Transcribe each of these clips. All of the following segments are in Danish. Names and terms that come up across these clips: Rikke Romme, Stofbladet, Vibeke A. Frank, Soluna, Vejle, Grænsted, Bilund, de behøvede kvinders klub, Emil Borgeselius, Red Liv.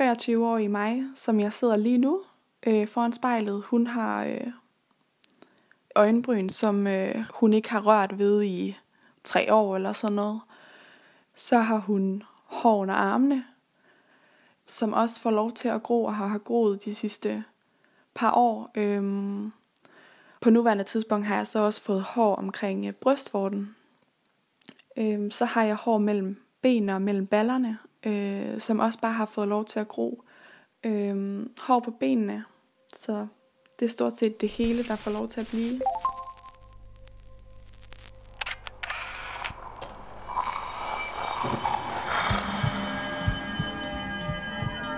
23-årige mig, som jeg sidder lige nu foran spejlet, hun har øjenbryn, som hun ikke har rørt ved i 3 år eller sådan noget. Så har hun hår under armene, som også får lov til at gro og har groet de sidste par år. På nuværende tidspunkt har jeg så også fået hår omkring brystvorten. Så har jeg hår mellem benene og mellem ballerne, som også bare har fået lov til at gro. Hår på benene, så det er stort set det hele, der får lov til at blive.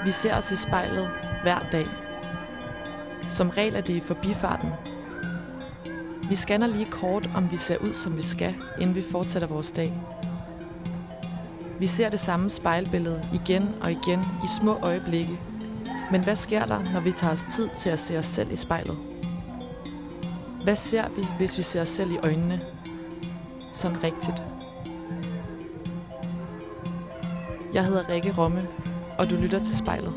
Vi ser os i spejlet hver dag. Som regel er det i forbifarten. Vi scanner lige kort, om vi ser ud, som vi skal, inden vi fortsætter vores dag. Vi ser det samme spejlbillede igen og igen i små øjeblikke. Men hvad sker der, når vi tager os tid til at se os selv i spejlet? Hvad ser vi, hvis vi ser os selv i øjnene? Sådan rigtigt. Jeg hedder Rikke Romme, og du lytter til Spejlet.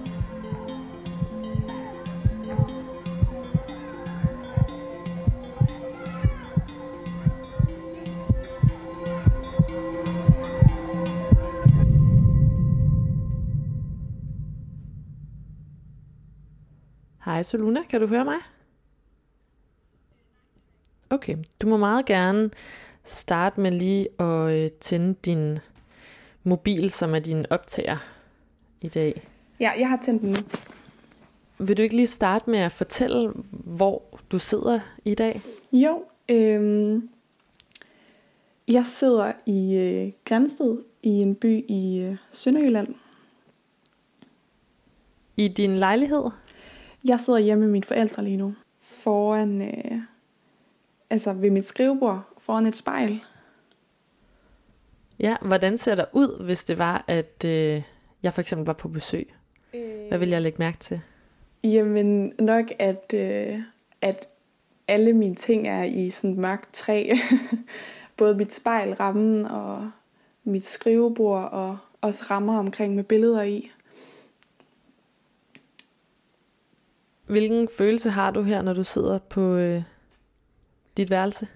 Hej Soluna, kan du høre mig? Okay, du må meget gerne starte med lige at tænde din mobil, som er din optager i dag. Ja, jeg har tændt den nu. Vil du ikke lige starte med at fortælle, hvor du sidder i dag? Jo, jeg sidder i Grænsted, i en by i Sønderjylland. I din lejlighed? Jeg sidder hjemme med mine forældre lige nu, foran, altså ved mit skrivebord, foran et spejl. Ja, hvordan ser der ud, hvis det var, at jeg for eksempel var på besøg? Hvad ville jeg lægge mærke til? Jamen nok, at alle mine ting er i sådan et mørkt træ. Både mit spejl, rammen og mit skrivebord, og også rammer omkring med billeder i. Hvilken følelse har du her, når du sidder på dit værelse?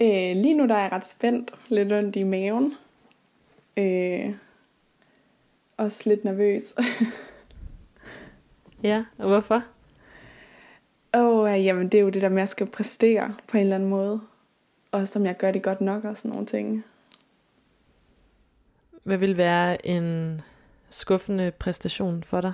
Lige nu der er jeg ret spændt, lidt ondt i maven. Også lidt nervøs. Ja, og hvorfor? Jamen det er jo det der med, at jeg skal præstere på en eller anden måde. Og som jeg gør det godt nok og sådan nogle ting. Hvad vil være en skuffende præstation for dig?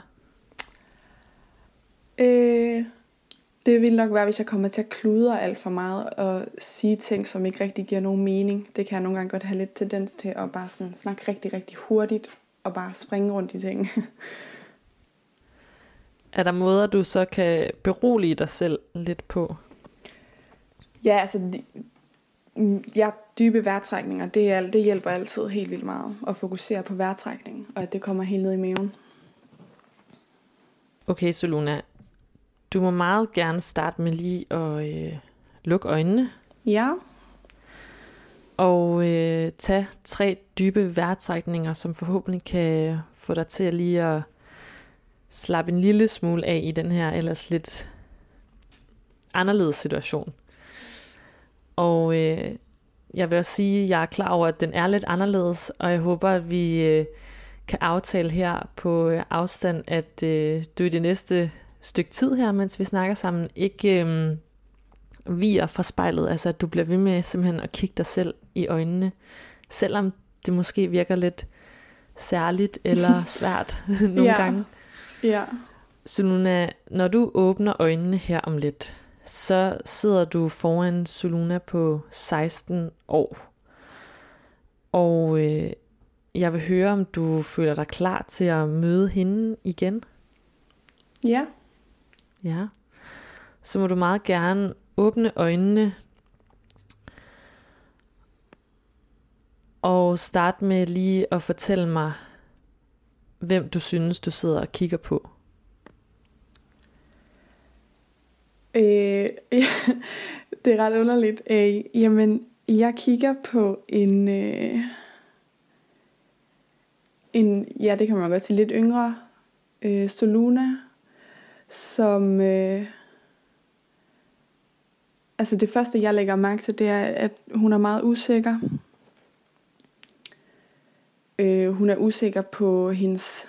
Det ville nok være, hvis jeg kommer til at kludre alt for meget og sige ting, som ikke rigtig giver nogen mening. Det kan jeg nogle gange godt have lidt tendens til at bare sådan snakke rigtig, rigtig hurtigt og bare springe rundt i ting. Er der måder, du så kan berolige dig selv lidt på? Ja, altså dybe vejrtrækninger, det hjælper altid helt vildt meget at fokusere på vejrtrækningen, og at det kommer helt ned i maven. Okay, Soluna, du må meget gerne starte med lige at lukke øjnene. Ja. Og tage 3 dybe vejrtrækninger, som forhåbentlig kan få dig til at lige at slappe en lille smule af i den her ellers lidt anderledes situation. Og jeg vil også sige, at jeg er klar over, at den er lidt anderledes, og jeg håber, at vi kan aftale her på afstand, at du i det næste stykke tid her, mens vi snakker sammen, ikke viger fra spejlet, altså at du bliver ved med simpelthen at kigge dig selv i øjnene, selvom det måske virker lidt særligt eller svært nogle gange. Ja. Soluna, når du åbner øjnene her om lidt, så sidder du foran Soluna på 16 år. Og jeg vil høre, om du føler dig klar til at møde hende igen. Ja. Ja. Så må du meget gerne åbne øjnene og starte med lige at fortælle mig, hvem du synes, du sidder og kigger på. Det er ret underligt. Jamen, jeg kigger på en, det kan man godt sige, lidt yngre Soluna, som... Altså det første, jeg lægger mærke til, det er, at hun er meget usikker. Hun er usikker på hendes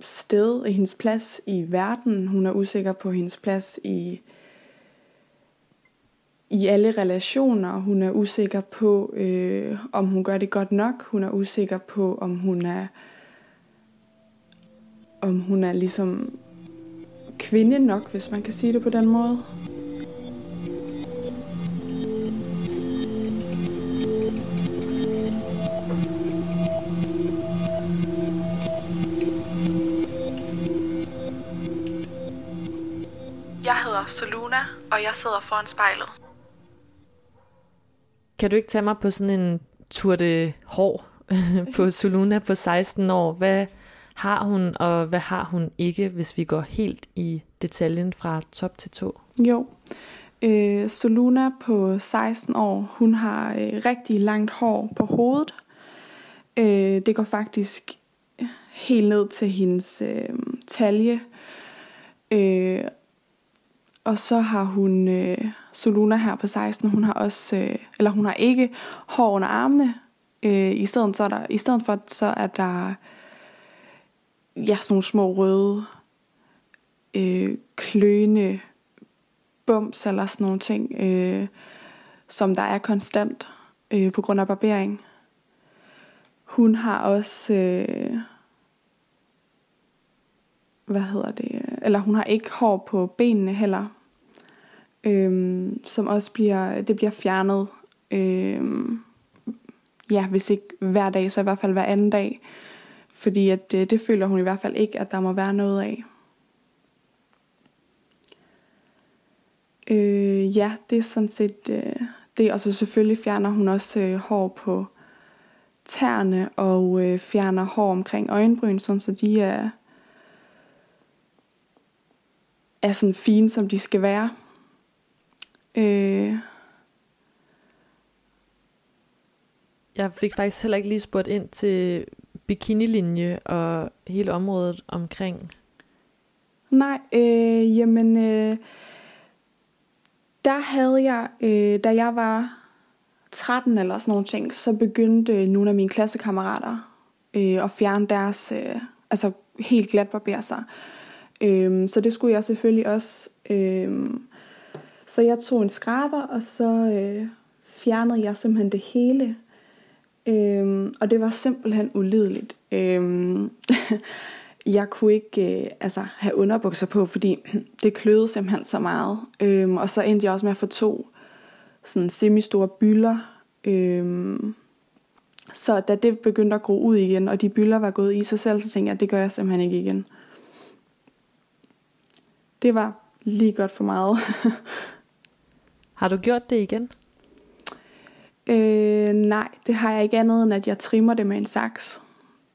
sted og hendes plads i verden. Hun er usikker på hendes plads i alle relationer. Hun er usikker på, om hun gør det godt nok. Hun er usikker på, om hun er ligesom kvinde nok, hvis man kan sige det på den måde. Jeg hedder Soluna, og jeg sidder foran spejlet. Kan du ikke tage mig på sådan en turte hår på Soluna på 16 år? Hvad har hun, og hvad har hun ikke, hvis vi går helt i detaljen fra top til tå? Jo, Soluna på 16 år, hun har rigtig langt hår på hovedet. Det går faktisk helt ned til hendes talje. Og så har hun Soluna her på 16. Hun har også hun har ikke hår under armene. I stedet for er der sådan nogle små røde kløende bums eller sådan nogle ting, som der er konstant på grund af barbering. Hun har også hun har ikke hår på benene heller, som også bliver fjernet, hvis ikke hver dag, så i hvert fald hver anden dag, fordi at det føler hun i hvert fald ikke, at der må være noget af. Det er sådan set det, og så selvfølgelig fjerner hun også hår på tæerne og fjerner hår omkring øjenbryn, sådan så de er sådan fine, som de skal være. Jeg fik faktisk heller ikke lige spurgt ind til bikinilinje og hele området omkring. Nej, der havde jeg, da jeg var 13 eller sådan nogle ting, så begyndte nogle af mine klassekammerater at fjerne deres, helt glat barbere sig. Så det skulle jeg selvfølgelig også. Så jeg tog en skraber, og så fjernede jeg simpelthen det hele. Og det var simpelthen ulideligt. Jeg kunne ikke have underbukser på, fordi det kløede simpelthen så meget. Og så endte jeg også med at få 2 sådan semistore bylder. Så da det begyndte at gro ud igen, og de bylder var gået i sig selv, så tænkte jeg, at det gør jeg simpelthen ikke igen. Det var lige godt for meget. Har du gjort det igen? Nej, det har jeg ikke, andet end at jeg trimmer det med en saks.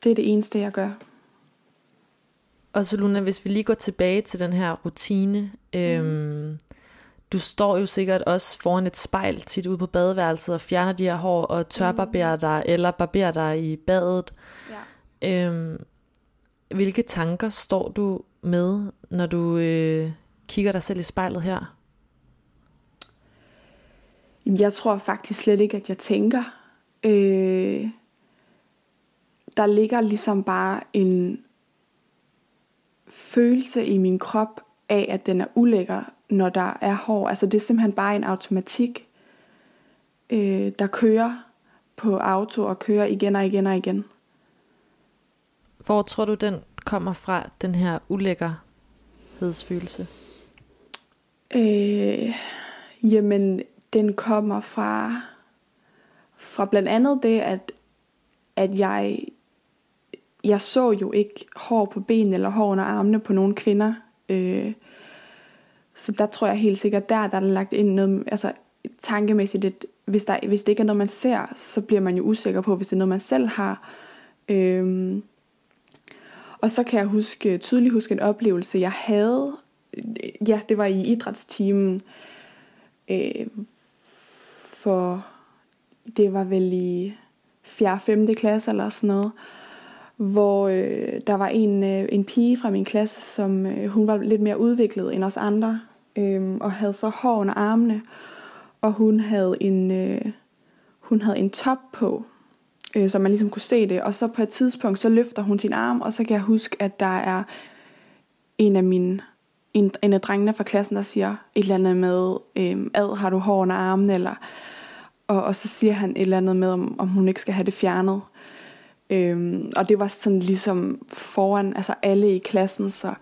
Det er det eneste, jeg gør. Og så Luna, hvis vi lige går tilbage til den her rutine. Du står jo sikkert også foran et spejl tit ude på badeværelset og fjerner de her hår og tørbarberer dig eller barberer dig i badet. Ja. Hvilke tanker står du med, når du kigger dig selv i spejlet her? Jeg tror faktisk slet ikke, at jeg tænker. Der ligger ligesom bare en følelse i min krop af, at den er ulækker, når der er hår. Altså det er simpelthen bare en automatik, der kører på auto og kører igen og igen og igen. Hvor tror du den kommer fra, den her ulækkerhedsfølelse? Den kommer fra blandt andet det, at jeg så jo ikke hår på benene eller hår under armene på nogle kvinder. Så der tror jeg helt sikkert, der er lagt ind noget, tankemæssigt, at hvis det ikke er noget, man ser, så bliver man jo usikker på, hvis det er noget, man selv har. Og så kan jeg tydeligt huske en oplevelse, jeg havde. Ja, det var i idrætstimen. For det var vel i 4. og 5. klasse eller sådan noget, hvor der var en pige fra min klasse, som hun var lidt mere udviklet end os andre, og havde så hår under armene, og hun havde en top på, så man ligesom kunne se det. Og så på et tidspunkt, så løfter hun sin arm, og så kan jeg huske, at der er en af drengene fra klassen, der siger et eller andet med, har du hår under armen, eller... Og så siger han et eller andet med, om hun ikke skal have det fjernet. Og det var sådan ligesom foran, altså alle i klassen, så,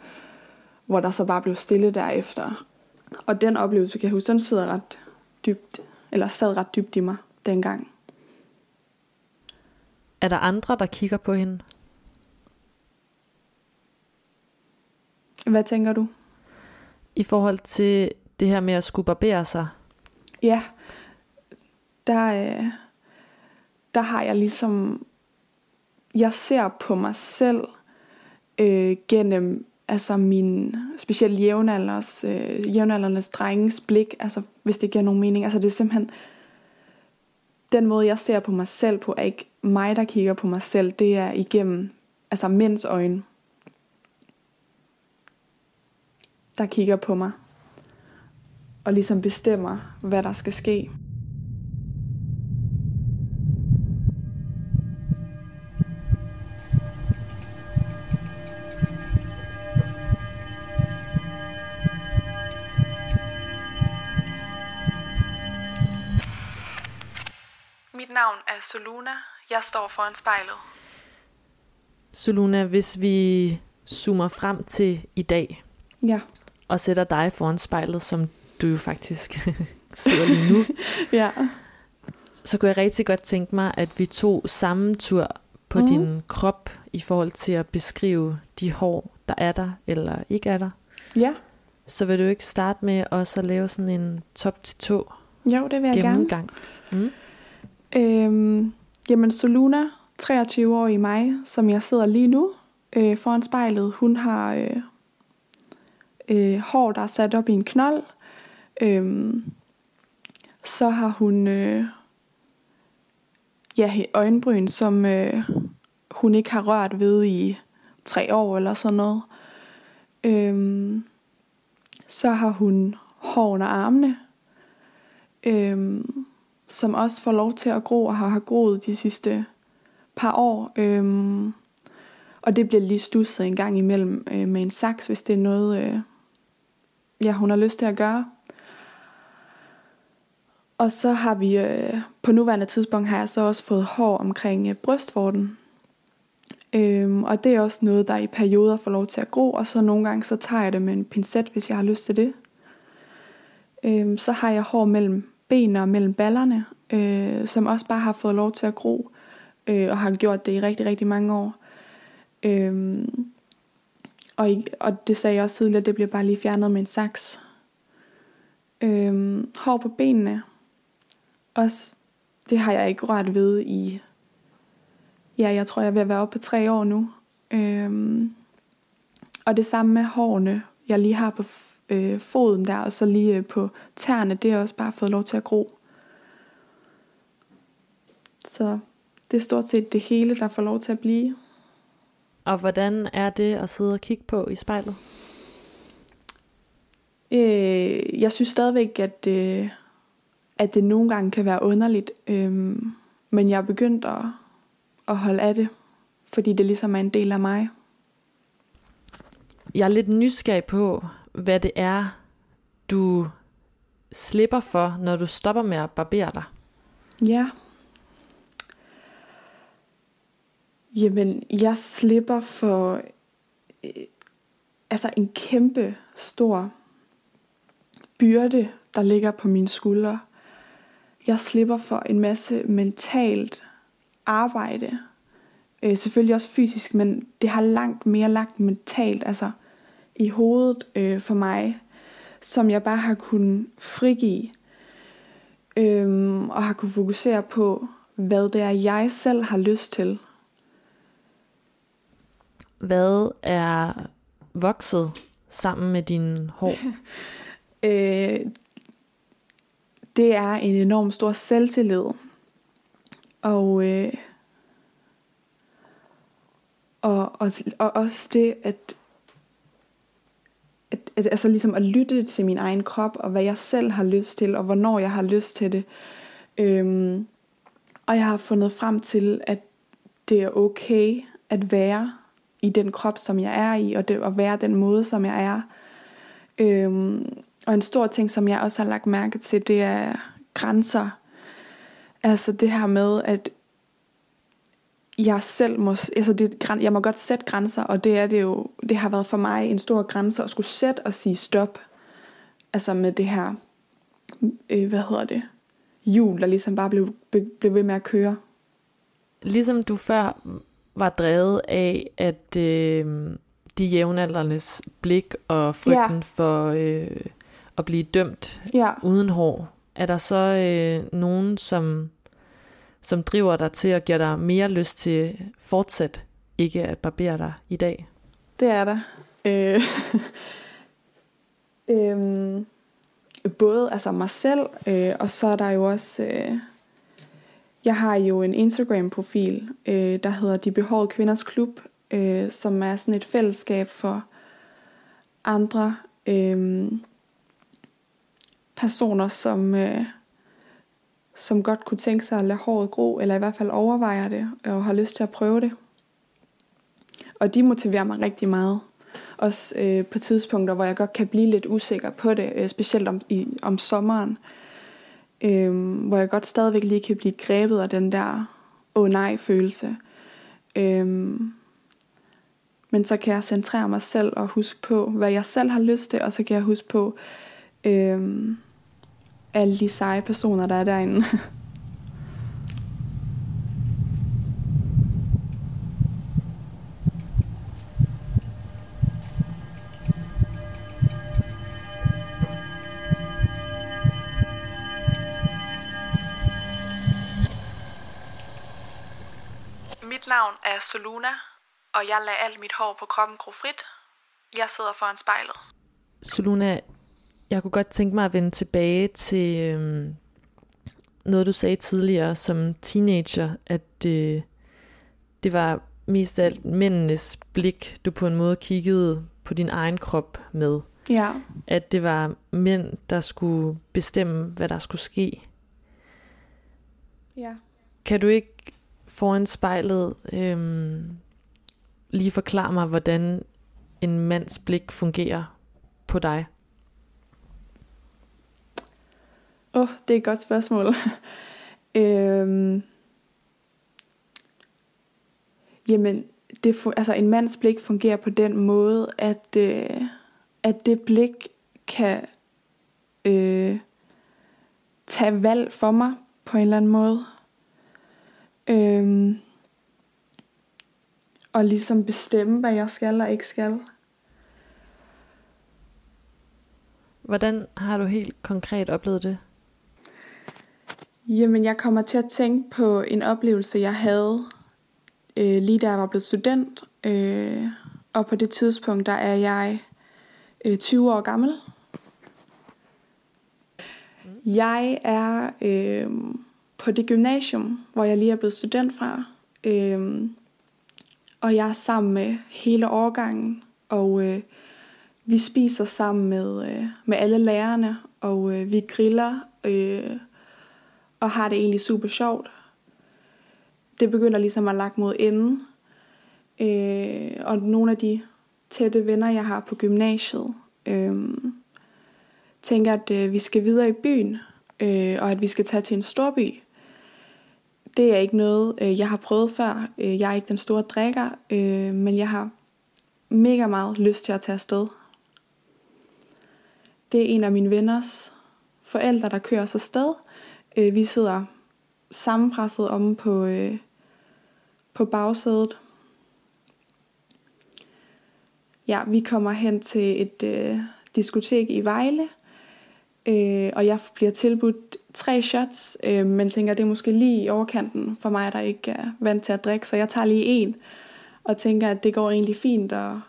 hvor der så bare blev stille derefter. Og den oplevelse, kan jeg huske, den sad ret dybt i mig dengang. Er der andre, der kigger på hende? Hvad tænker du? I forhold til det her med at skulle barbere sig? Ja, der har jeg ligesom... Jeg ser på mig selv gennem altså min specielt jævnaldernes drenges blik, altså hvis det giver nogen mening. Altså det er simpelthen den måde, jeg ser på mig selv på, er ikke mig, der kigger på mig selv. Det er igennem altså mænds øjne, der kigger på mig og ligesom bestemmer, hvad der skal ske. Mit navn er Soluna. Jeg står foran spejlet. Soluna, hvis vi zoomer frem til i dag, ja, og sætter dig foran spejlet, som du jo faktisk sidder lige nu, ja, så kunne jeg rigtig godt tænke mig, at vi tog samme tur på din krop i forhold til at beskrive de hår, der er der eller ikke er der. Ja. Så vil du ikke starte med også at lave sådan en top til tå? Jo, det vil jeg gerne. Jamen Soluna, 23 år i mig, som jeg sidder lige nu foran spejlet, hun har hår, der er sat op i en knold, så har hun øjenbryn, som hun ikke har rørt ved i 3 år eller sådan noget, så har hun hår under armene, som også får lov til at gro og har groet de sidste par år. Og det bliver lige stusset en gang imellem med en saks, hvis det er noget, hun har lyst til at gøre. Og så har vi, på nuværende tidspunkt, har jeg så også fået hår omkring brystvorten. Og det er også noget, der i perioder får lov til at gro, og så nogle gange så tager jeg det med en pincet, hvis jeg har lyst til det. Så har jeg hår mellem benene og mellem ballerne, som også bare har fået lov til at gro, og har gjort det i rigtig, rigtig mange år. Og det sagde jeg også tidligere, det bliver bare lige fjernet med en saks. Hår på benene, også det har jeg ikke rørt ved i, jeg tror jeg er ved at være oppe på 3 år nu. Og det samme med hårene, jeg lige har på foden der, og så lige på tæerne, det har også bare fået lov til at gro. Så det er stort set det hele, der får lov til at blive. Og hvordan er det at sidde og kigge på i spejlet? Jeg synes stadigvæk, at det nogle gange kan være underligt, men jeg er begyndt at holde af det, fordi det ligesom er en del af mig. Jeg er lidt nysgerrig på, hvad det er, du slipper for, når du stopper med at barbere dig. Ja. Jamen, jeg slipper for altså en kæmpe stor byrde, der ligger på mine skuldre. Jeg slipper for en masse mentalt arbejde. Selvfølgelig også fysisk, men det har langt mere lagt mentalt, altså i hovedet for mig, som jeg bare har kunnet frigive, og har kunnet fokusere på, hvad det er, jeg selv har lyst til. Hvad er vokset sammen med dine hår? Det er en enorm stor selvtillid, og Og også det, at altså ligesom at lytte til min egen krop, og hvad jeg selv har lyst til, og hvornår jeg har lyst til det. Og jeg har fundet frem til, at det er okay at være i den krop, som jeg er i, og det, at være den måde, som jeg er. Og en stor ting, som jeg også har lagt mærke til, det er grænser. Altså det her med, at jeg selv må, altså jeg må godt sætte grænser, og det er det jo, det har været for mig en stor grænse at skulle sætte og sige stop. Altså med det her, hjul, der ligesom bare blev ved med at køre. Ligesom du før var drevet af, at de jævnaldrendes blik og frygten for at blive dømt uden hår, er der så nogen, som driver dig til at give dig mere lyst til fortsat ikke at barbere dig i dag? Det er der. Både altså mig selv, og så er der jo også... jeg har jo en Instagram-profil, der hedder De Behøvede Kvinders Klub, som er sådan et fællesskab for andre personer, som godt kunne tænke sig at lade håret gro, eller i hvert fald overvejer det, og har lyst til at prøve det. Og de motiverer mig rigtig meget. Også på tidspunkter, hvor jeg godt kan blive lidt usikker på det, specielt om sommeren. Hvor jeg godt stadigvæk lige kan blive grebet af den der åh nej følelse. Men så kan jeg centrere mig selv og huske på, hvad jeg selv har lyst til, og så kan jeg huske på alle de seje personer, der er derinde. Mit navn er Soluna, og jeg lader alt mit hår på kroppen gro frit. Jeg sidder foran spejlet. Soluna, jeg kunne godt tænke mig at vende tilbage til noget, du sagde tidligere som teenager, at det var mest af alt mændenes blik, du på en måde kiggede på din egen krop med. Ja. At det var mænd, der skulle bestemme, hvad der skulle ske. Ja. Kan du ikke foran spejlet lige forklare mig, hvordan en mands blik fungerer på dig? Det er et godt spørgsmål. Jamen, altså en mands blik fungerer på den måde, at det blik kan tage valg for mig på en eller anden måde. Og ligesom bestemme, hvad jeg skal og ikke skal. Hvordan har du helt konkret oplevet det? Jamen, jeg kommer til at tænke på en oplevelse, jeg havde lige da jeg var blevet student. Og på det tidspunkt, der er jeg 20 år gammel. Jeg er på det gymnasium, hvor jeg lige er blevet student fra. Og jeg er sammen med hele årgangen. Og vi spiser sammen med alle lærerne. Og vi griller og har det egentlig super sjovt. Det begynder ligesom at lakke mod enden. Og nogle af de tætte venner, jeg har på gymnasiet, tænker, at vi skal videre i byen. Og at vi skal tage til en storby. Det er ikke noget, jeg har prøvet før. Jeg er ikke den store drikker, men jeg har mega meget lyst til at tage afsted. Det er en af mine venners forældre, der kører os afsted. Vi sidder sammenpresset omme på bagsædet. Ja, vi kommer hen til et diskotek i Vejle, og jeg bliver tilbudt 3 shots, men tænker, det er måske lige i overkanten for mig, der ikke er vant til at drikke, så jeg tager lige 1, og tænker, at det går egentlig fint, og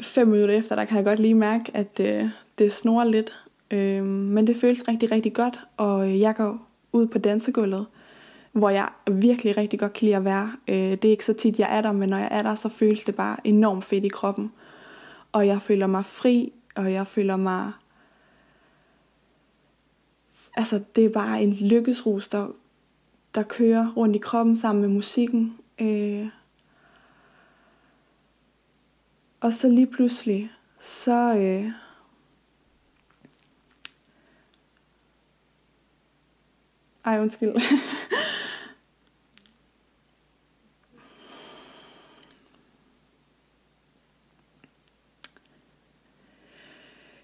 5 minutter efter, der kan jeg godt lige mærke, at det snurrer lidt, men det føles rigtig, rigtig godt, og jeg går ud på dansegulvet, hvor jeg virkelig rigtig godt kan lide at være. Det er ikke så tit, jeg er der, men når jeg er der, så føles det bare enormt fedt i kroppen. Og jeg føler mig fri, og jeg føler mig... Altså, det er bare en lykkesrus, der kører rundt i kroppen sammen med musikken. Og så lige pludselig, Ej, undskyld.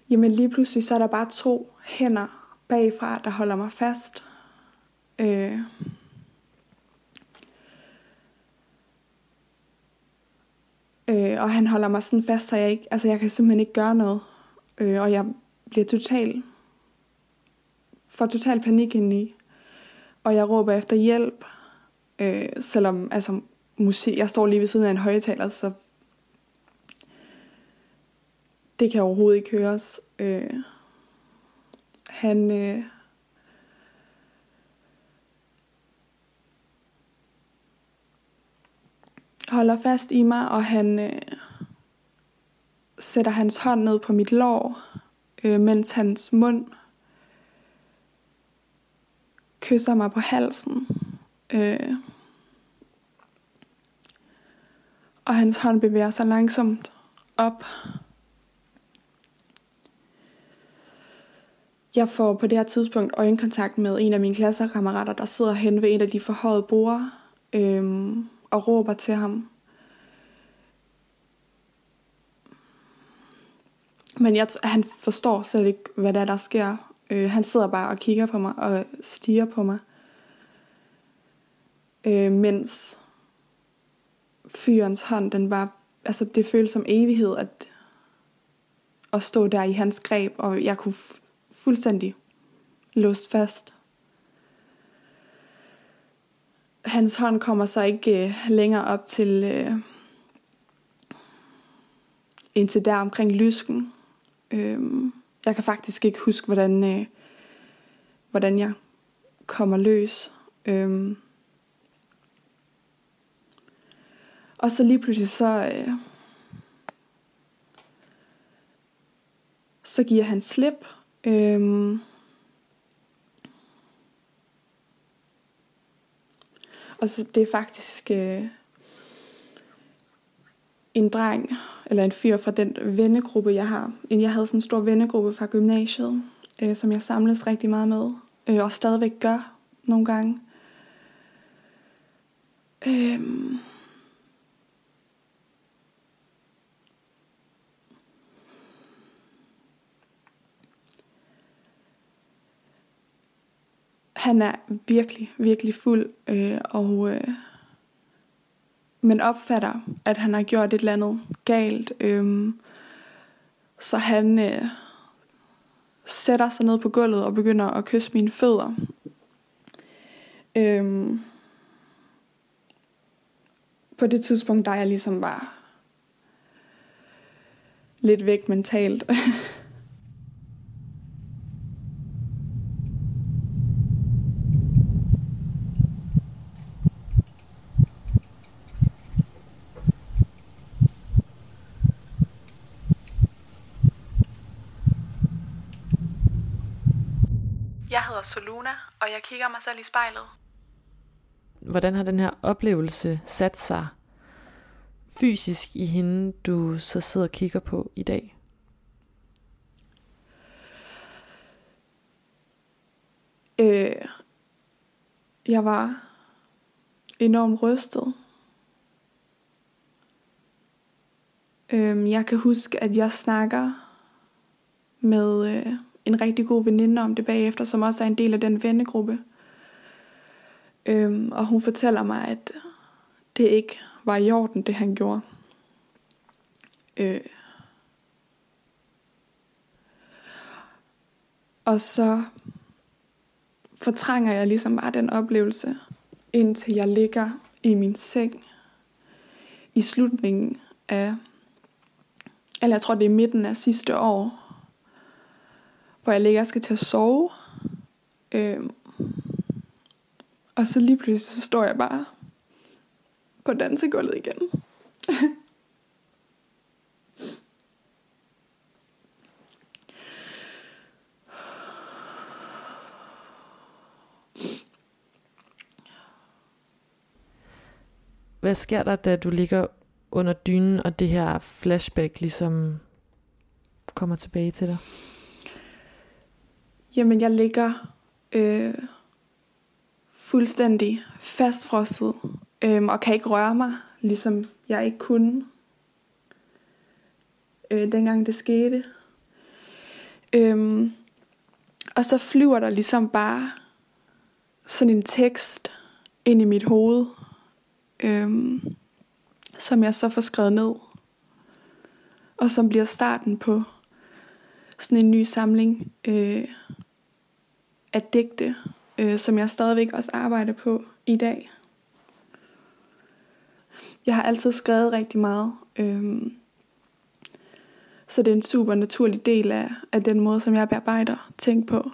Jamen lige pludselig, så er der bare to hænder bagfra, der holder mig fast. Og han holder mig sådan fast, så jeg ikke, altså jeg kan simpelthen ikke gøre noget. Og jeg bliver får total panik indeni. Og jeg råber efter hjælp, selvom altså musik, jeg står lige ved siden af en højtaler, så det kan overhovedet ikke høres. Han holder fast i mig, og han sætter hans hånd ned på mit lår, mens hans mund kysser mig på halsen. Og hans hånd bevæger sig langsomt op. Jeg får på det her tidspunkt øjenkontakt med en af mine klassekammerater, der sidder hen ved en af de forhøjede borde, og råber til ham. Men han forstår slet ikke, hvad der sker. Han sidder bare og kigger på mig og stiger på mig, mens fyrens hånd, den var, altså det føles som evighed at stå der i hans greb, og jeg kunne fuldstændig låst fast. Hans hånd kommer så ikke længere op til indtil der omkring lysken. Jeg kan faktisk ikke huske, hvordan jeg kommer løs. Og så lige pludselig så giver han slip. Og så det er faktisk en dreng, eller en fyr fra den vennegruppe, jeg har. Jeg havde sådan en stor vennegruppe fra gymnasiet, som jeg samles rigtig meget med. Og stadigvæk gør nogle gange. Han er virkelig, virkelig fuld, men opfatter, at han har gjort et eller andet galt. Så han sætter sig ned på gulvet og begynder at kysse mine fødder. På det tidspunkt, der jeg ligesom var lidt væk mentalt. Soluna, og jeg kigger mig selv i spejlet. Hvordan har den her oplevelse sat sig fysisk i hende, du så sidder og kigger på i dag? Jeg var enormt rystet. Jeg kan huske, at jeg snakker med... en rigtig god veninde om det bagefter, som også er en del af den vennegruppe. Og hun fortæller mig, at det ikke var i orden, det han gjorde. Og så fortrænger jeg ligesom bare den oplevelse, indtil jeg ligger i min seng i slutningen af, eller jeg tror det er midten af sidste år, hvor jeg ligger og skal til at sove. Og så lige pludselig, så står jeg bare på dansegulvet igen. Hvad sker der, da du ligger under dynen, og det her flashback ligesom kommer tilbage til dig? Jamen, jeg ligger fuldstændig fastfrosset, og kan ikke røre mig, ligesom jeg ikke kunne, dengang det skete. Og så flyver der ligesom bare sådan en tekst ind i mit hoved, som jeg så får skrevet ned, og som bliver starten på sådan en ny samling af digte, som jeg stadigvæk også arbejder på i dag. Jeg har altid skrevet rigtig meget, så det er en super naturlig del af den måde, som jeg bearbejder ting på.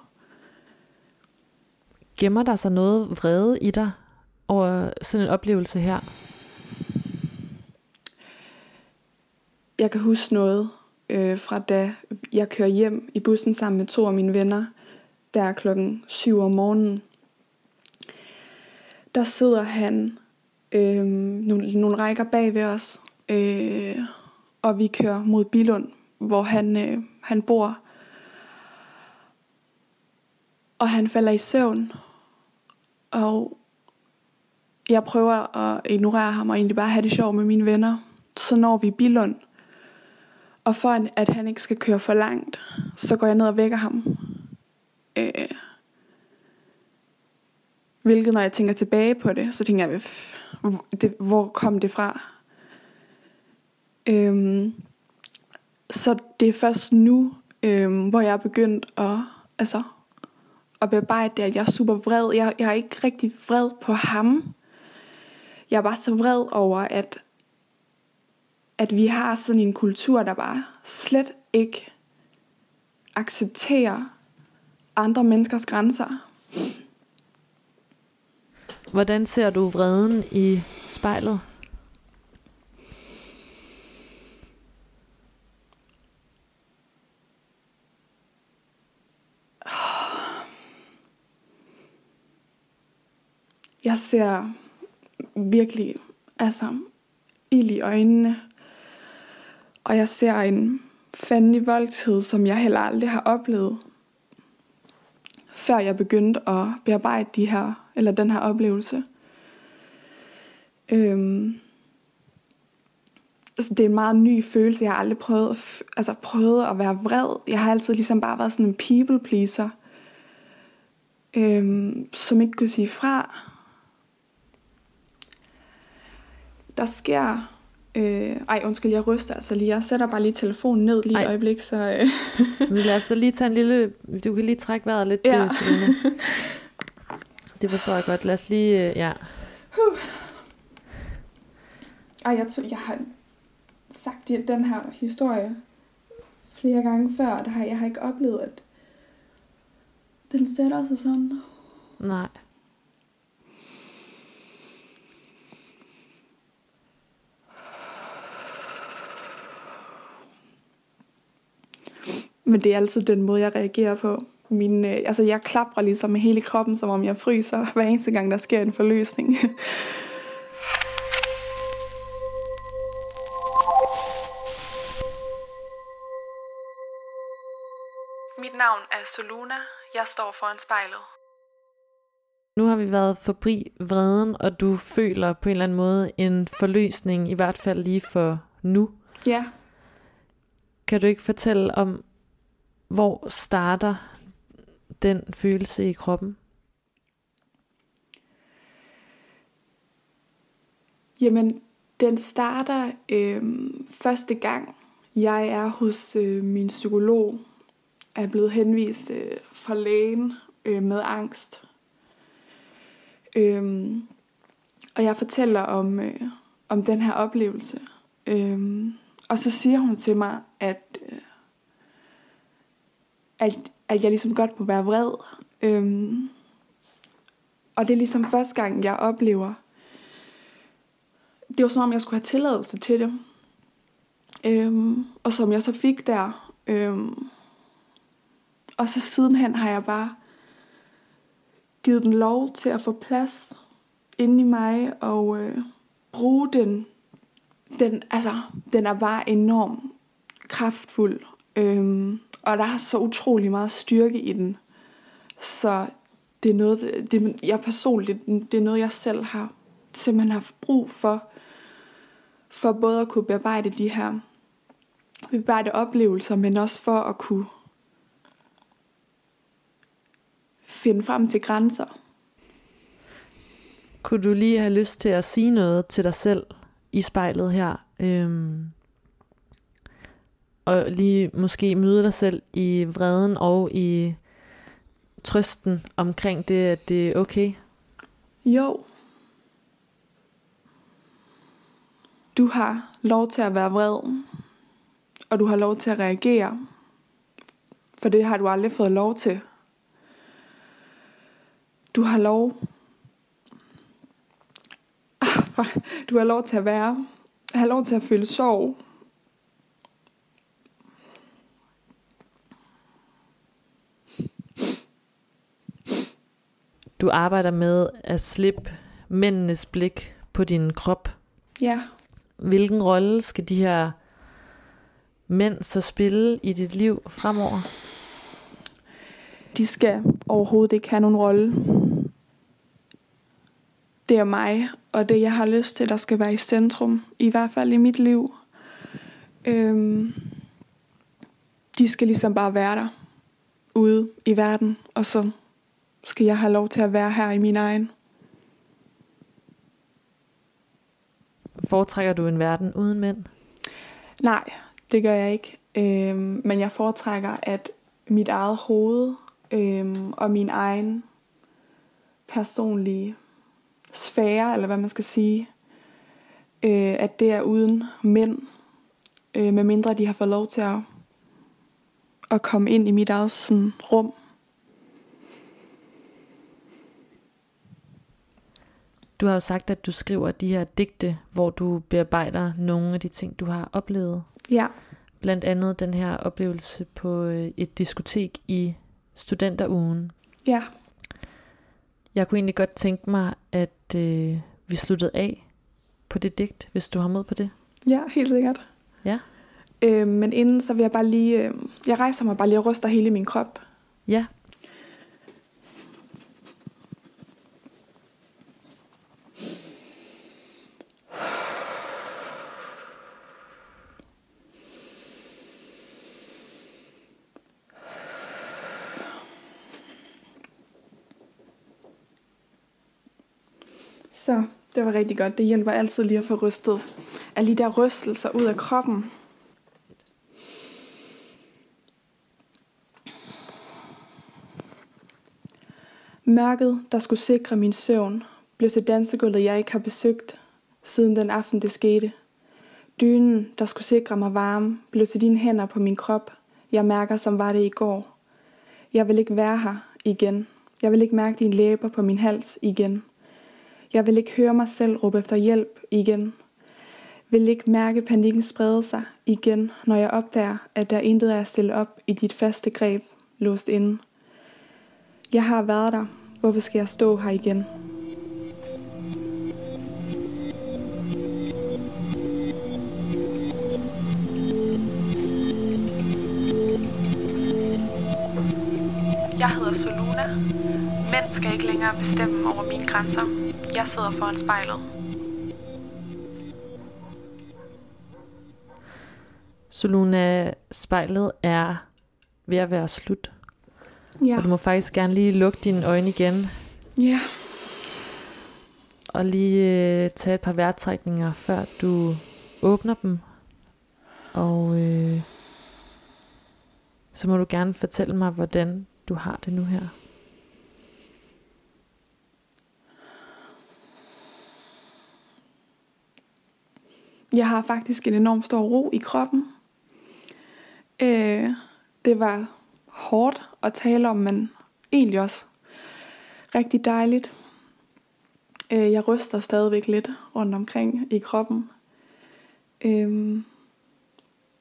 Gemmer der sig noget vrede i dig over sådan en oplevelse her? Jeg kan huske noget fra da jeg kører hjem i bussen sammen med to af mine venner. Der er 7:00 om morgenen. Der sidder han nogle rækker bag ved os. Og vi kører mod Bilund, hvor han bor. Og han falder i søvn. Og jeg prøver at ignorere ham og egentlig bare have det sjovt med mine venner. Så når vi Bilund. Og for at han ikke skal køre for langt, så går jeg ned og vækker ham. Hvilket, når jeg tænker tilbage på det, så tænker jeg, hvor kom det fra? Så det er først nu, hvor jeg er begyndt at bearbejde det, at jeg er super vred. Jeg er ikke rigtig vred på ham. Jeg er bare så vred over, at vi har sådan en kultur, der bare slet ikke accepterer andre menneskers grænser. Hvordan ser du vreden i spejlet? Jeg ser virkelig ild i øjnene. Og jeg ser en fandelig voldtid, som jeg heller aldrig har oplevet, før jeg begyndte at bearbejde den her oplevelse. Altså, det er en meget ny følelse. Jeg har aldrig prøvet at være vred. Jeg har altid ligesom bare været sådan en people pleaser, som ikke kunne sige fra. Der sker... jeg ryster altså lige. Jeg sætter bare lige telefonen ned lige et øjeblik, så... Lad os så lige tage en lille... Du kan lige trække vejret lidt, ja. Soluna. Det forstår jeg godt. Lad os lige... ja. Jeg har sagt den her historie flere gange før, og jeg har ikke oplevet, at den sætter sig sådan. Nej. Men det er altid den måde, jeg reagerer på. Jeg klapper ligesom med hele kroppen, som om jeg fryser, hver eneste gang, der sker en forløsning. Mit navn er Soluna. Jeg står foran spejlet. Nu har vi været forbi vreden, og du føler på en eller anden måde en forløsning, i hvert fald lige for nu. Ja. Kan du ikke fortælle om, hvor starter den følelse i kroppen? Jamen, den starter første gang, jeg er hos min psykolog. Jeg er blevet henvist fra lægen med angst. Og jeg fortæller om den her oplevelse. Og så siger hun til mig, at jeg ligesom godt må være vred. Og det er ligesom første gang, jeg oplever. Det var som om, jeg skulle have tilladelse til det. Og som jeg så fik der. Og så sidenhen har jeg bare givet den lov til at få plads inde i mig. Og bruge den. Den er bare enormt kraftfuld. Og der er så utrolig meget styrke i den. Så det er noget, jeg personligt, det er noget, jeg selv har simpelthen haft brug for. For både at kunne bearbejde de her oplevelser, men også for at kunne finde frem til grænser. Kunne du lige have lyst til at sige noget til dig selv i spejlet her? Og lige måske møde dig selv i vreden og i trøsten omkring det, at det er okay? Jo. Du har lov til at være vred, og du har lov til at reagere, for det har du aldrig fået lov til. Du har lov til at være, har lov til at føle sorg. Du arbejder med at slippe mændenes blik på din krop. Ja. Hvilken rolle skal de her mænd så spille i dit liv fremover? De skal overhovedet ikke have nogen rolle. Det er mig, og det jeg har lyst til, der skal være i centrum. I hvert fald i mit liv. De skal ligesom bare være der. Ude i verden. Og så skal jeg have lov til at være her i min egen. Foretrækker du en verden uden mænd? Nej, det gør jeg ikke. Men jeg foretrækker, at mit eget hoved og min egen personlige sfære, eller hvad man skal sige, at det er uden mænd, medmindre de har fået lov til at komme ind i mit eget sådan, rum. Du har jo sagt, at du skriver de her digte, hvor du bearbejder nogle af de ting, du har oplevet. Ja. Blandt andet den her oplevelse på et diskotek i studenterugen. Ja. Jeg kunne egentlig godt tænke mig, at vi sluttede af på det digt, hvis du har mod på det. Ja, helt sikkert. Ja. Men inden så vil jeg bare lige... jeg rejser mig bare lige og ryster hele min krop. Ja. Så det var rigtig godt. Det hjælper altid lige at få rystet. At lige der rystelser ud af kroppen. Mørket, der skulle sikre min søvn, blev til dansegulvet, jeg ikke har besøgt, siden den aften det skete. Dynen, der skulle sikre mig varme, blev til dine hænder på min krop. Jeg mærker, som var det i går. Jeg vil ikke være her igen. Jeg vil ikke mærke dine læber på min hals igen. Jeg vil ikke høre mig selv råbe efter hjælp igen. Vil ikke mærke panikken sprede sig igen, når jeg opdager, at der intet er at stille op i dit faste greb, låst inde. Jeg har været der. Hvorfor skal jeg stå her igen? Jeg hedder Soluna. Mænd skal ikke længere bestemme over mine grænser. Jeg sidder foran spejlet. Soluna, spejlet er ved at være slut. Ja. Og du må faktisk gerne lige lukke dine øjne igen. Ja. Og lige tage et par vejrtrækninger, før du åbner dem. Og så må du gerne fortælle mig, hvordan du har det nu her. Jeg har faktisk en enorm stor ro i kroppen. Det var hårdt at tale om, men egentlig også rigtig dejligt. Jeg ryster stadigvæk lidt rundt omkring i kroppen.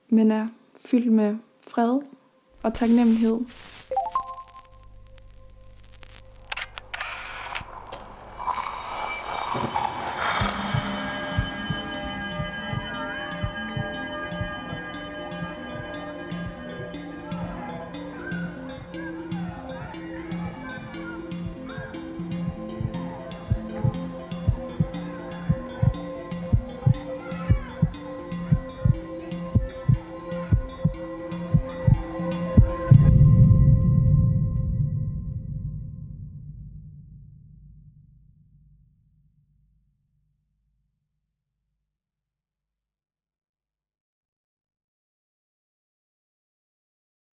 Men er fyldt med fred og taknemmelighed.